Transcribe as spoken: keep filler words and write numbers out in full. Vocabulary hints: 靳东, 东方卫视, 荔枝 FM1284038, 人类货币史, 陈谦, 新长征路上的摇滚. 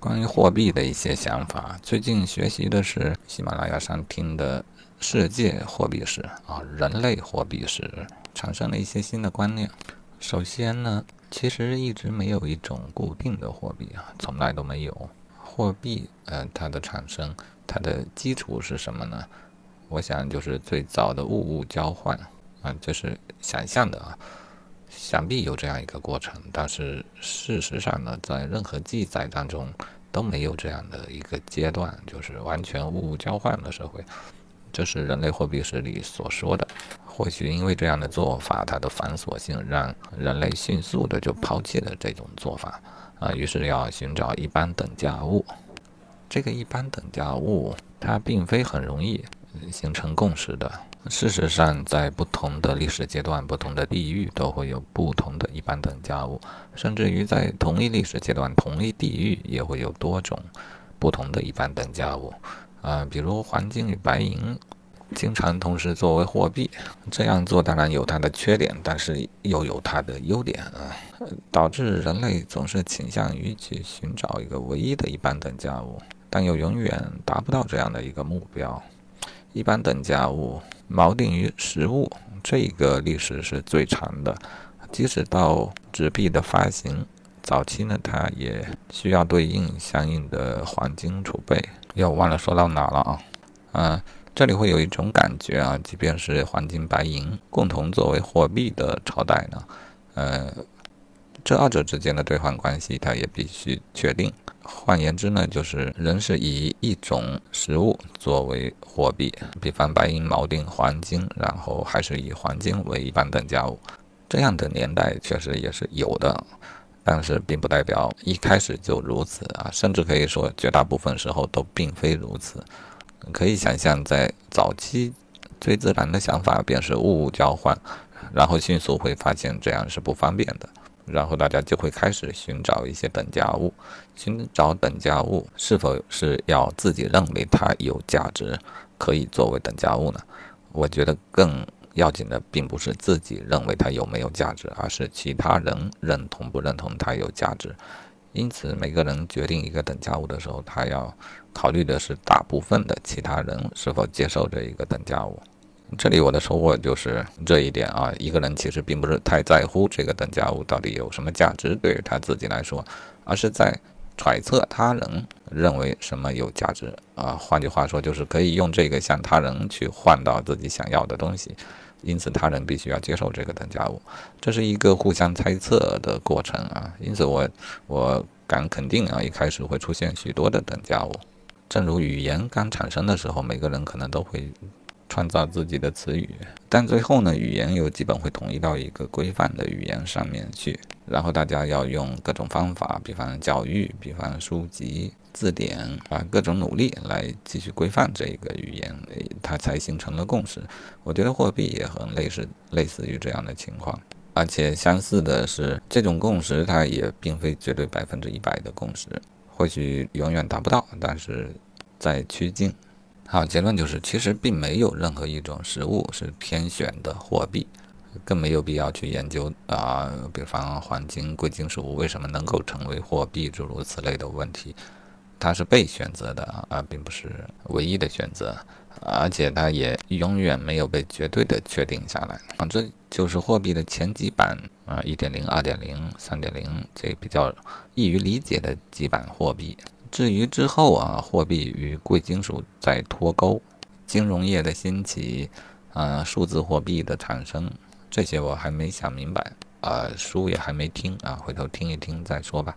关于货币的一些想法。最近学习的是喜马拉雅上听的世界货币史啊，人类货币史，产生了一些新的观念。首先呢，其实一直没有一种固定的货币啊，从来都没有。货币呃，它的产生，它的基础是什么呢？我想就是最早的物物交换啊，这是想象的啊，想必有这样一个过程，但是事实上呢，在任何记载当中都没有这样的一个阶段，就是完全物物交换的社会。这是人类货币史里所说的。或许因为这样的做法它的繁琐性，让人类迅速的就抛弃了这种做法啊，于是要寻找一般等价物。这个一般等价物它并非很容易形成共识的。事实上，在不同的历史阶段、不同的地域都会有不同的一般等价物，甚至于在同一历史阶段、同一地域也会有多种不同的一般等价物。呃，比如黄金与白银经常同时作为货币，这样做当然有它的缺点，但是又有它的优点啊，导致人类总是倾向于去寻找一个唯一的一般等价物，但又永远达不到这样的一个目标。一般等价物锚定于实物，这个历史是最长的，即使到纸币的发行早期呢，它也需要对应相应的黄金储备。又忘了说到哪了啊？啊，这里会有一种感觉啊，即便是黄金、白银共同作为货币的朝代呢，呃，这二者之间的兑换关系，它也必须确定。换言之呢，就是人是以一种实物作为货币，比方白银锚定黄金，然后还是以黄金为一般等价物。这样的年代确实也是有的。但是并不代表一开始就如此啊，甚至可以说绝大部分时候都并非如此。可以想象，在早期最自然的想法便是物物交换，然后迅速会发现这样是不方便的，然后大家就会开始寻找一些等价物。寻找等价物是否是要自己认为它有价值可以作为等价物呢？我觉得更要紧的并不是自己认为它有没有价值，而是其他人认同不认同它有价值。因此每个人决定一个等价物的时候，他要考虑的是大部分的其他人是否接受这一个等价物。这里我的收获就是这一点啊，一个人其实并不是太在乎这个等价物到底有什么价值对于他自己来说，而是在揣测他人认为什么有价值啊，换句话说就是可以用这个向他人去换到自己想要的东西，因此他人必须要接受这个等价物，这是一个互相猜测的过程啊。因此我我敢肯定啊，一开始会出现许多的等价物。正如语言刚产生的时候，每个人可能都会创造自己的词语，但最后呢，语言又基本会统一到一个规范的语言上面去，然后大家要用各种方法，比方教育，比方书籍、字典啊，各种努力来继续规范这个语言，它才形成了共识。我觉得货币也很类似类似于这样的情况，而且相似的是，这种共识它也并非绝对百分之一百的共识，或许永远达不到，但是在趋近。好，结论就是其实并没有任何一种实物是天选的货币，更没有必要去研究啊、呃，比方黄金、贵金属为什么能够成为货币，诸如此类的问题。它是被选择的啊、呃，并不是唯一的选择，而且它也永远没有被绝对的确定下来啊。这就是货币的前几版啊、呃、一点零、二点零、三点零这比较易于理解的几版货币。至于之后啊，货币与贵金属在脱钩，金融业的兴起，呃，数字货币的产生，这些我还没想明白，呃，书也还没听啊，回头听一听再说吧。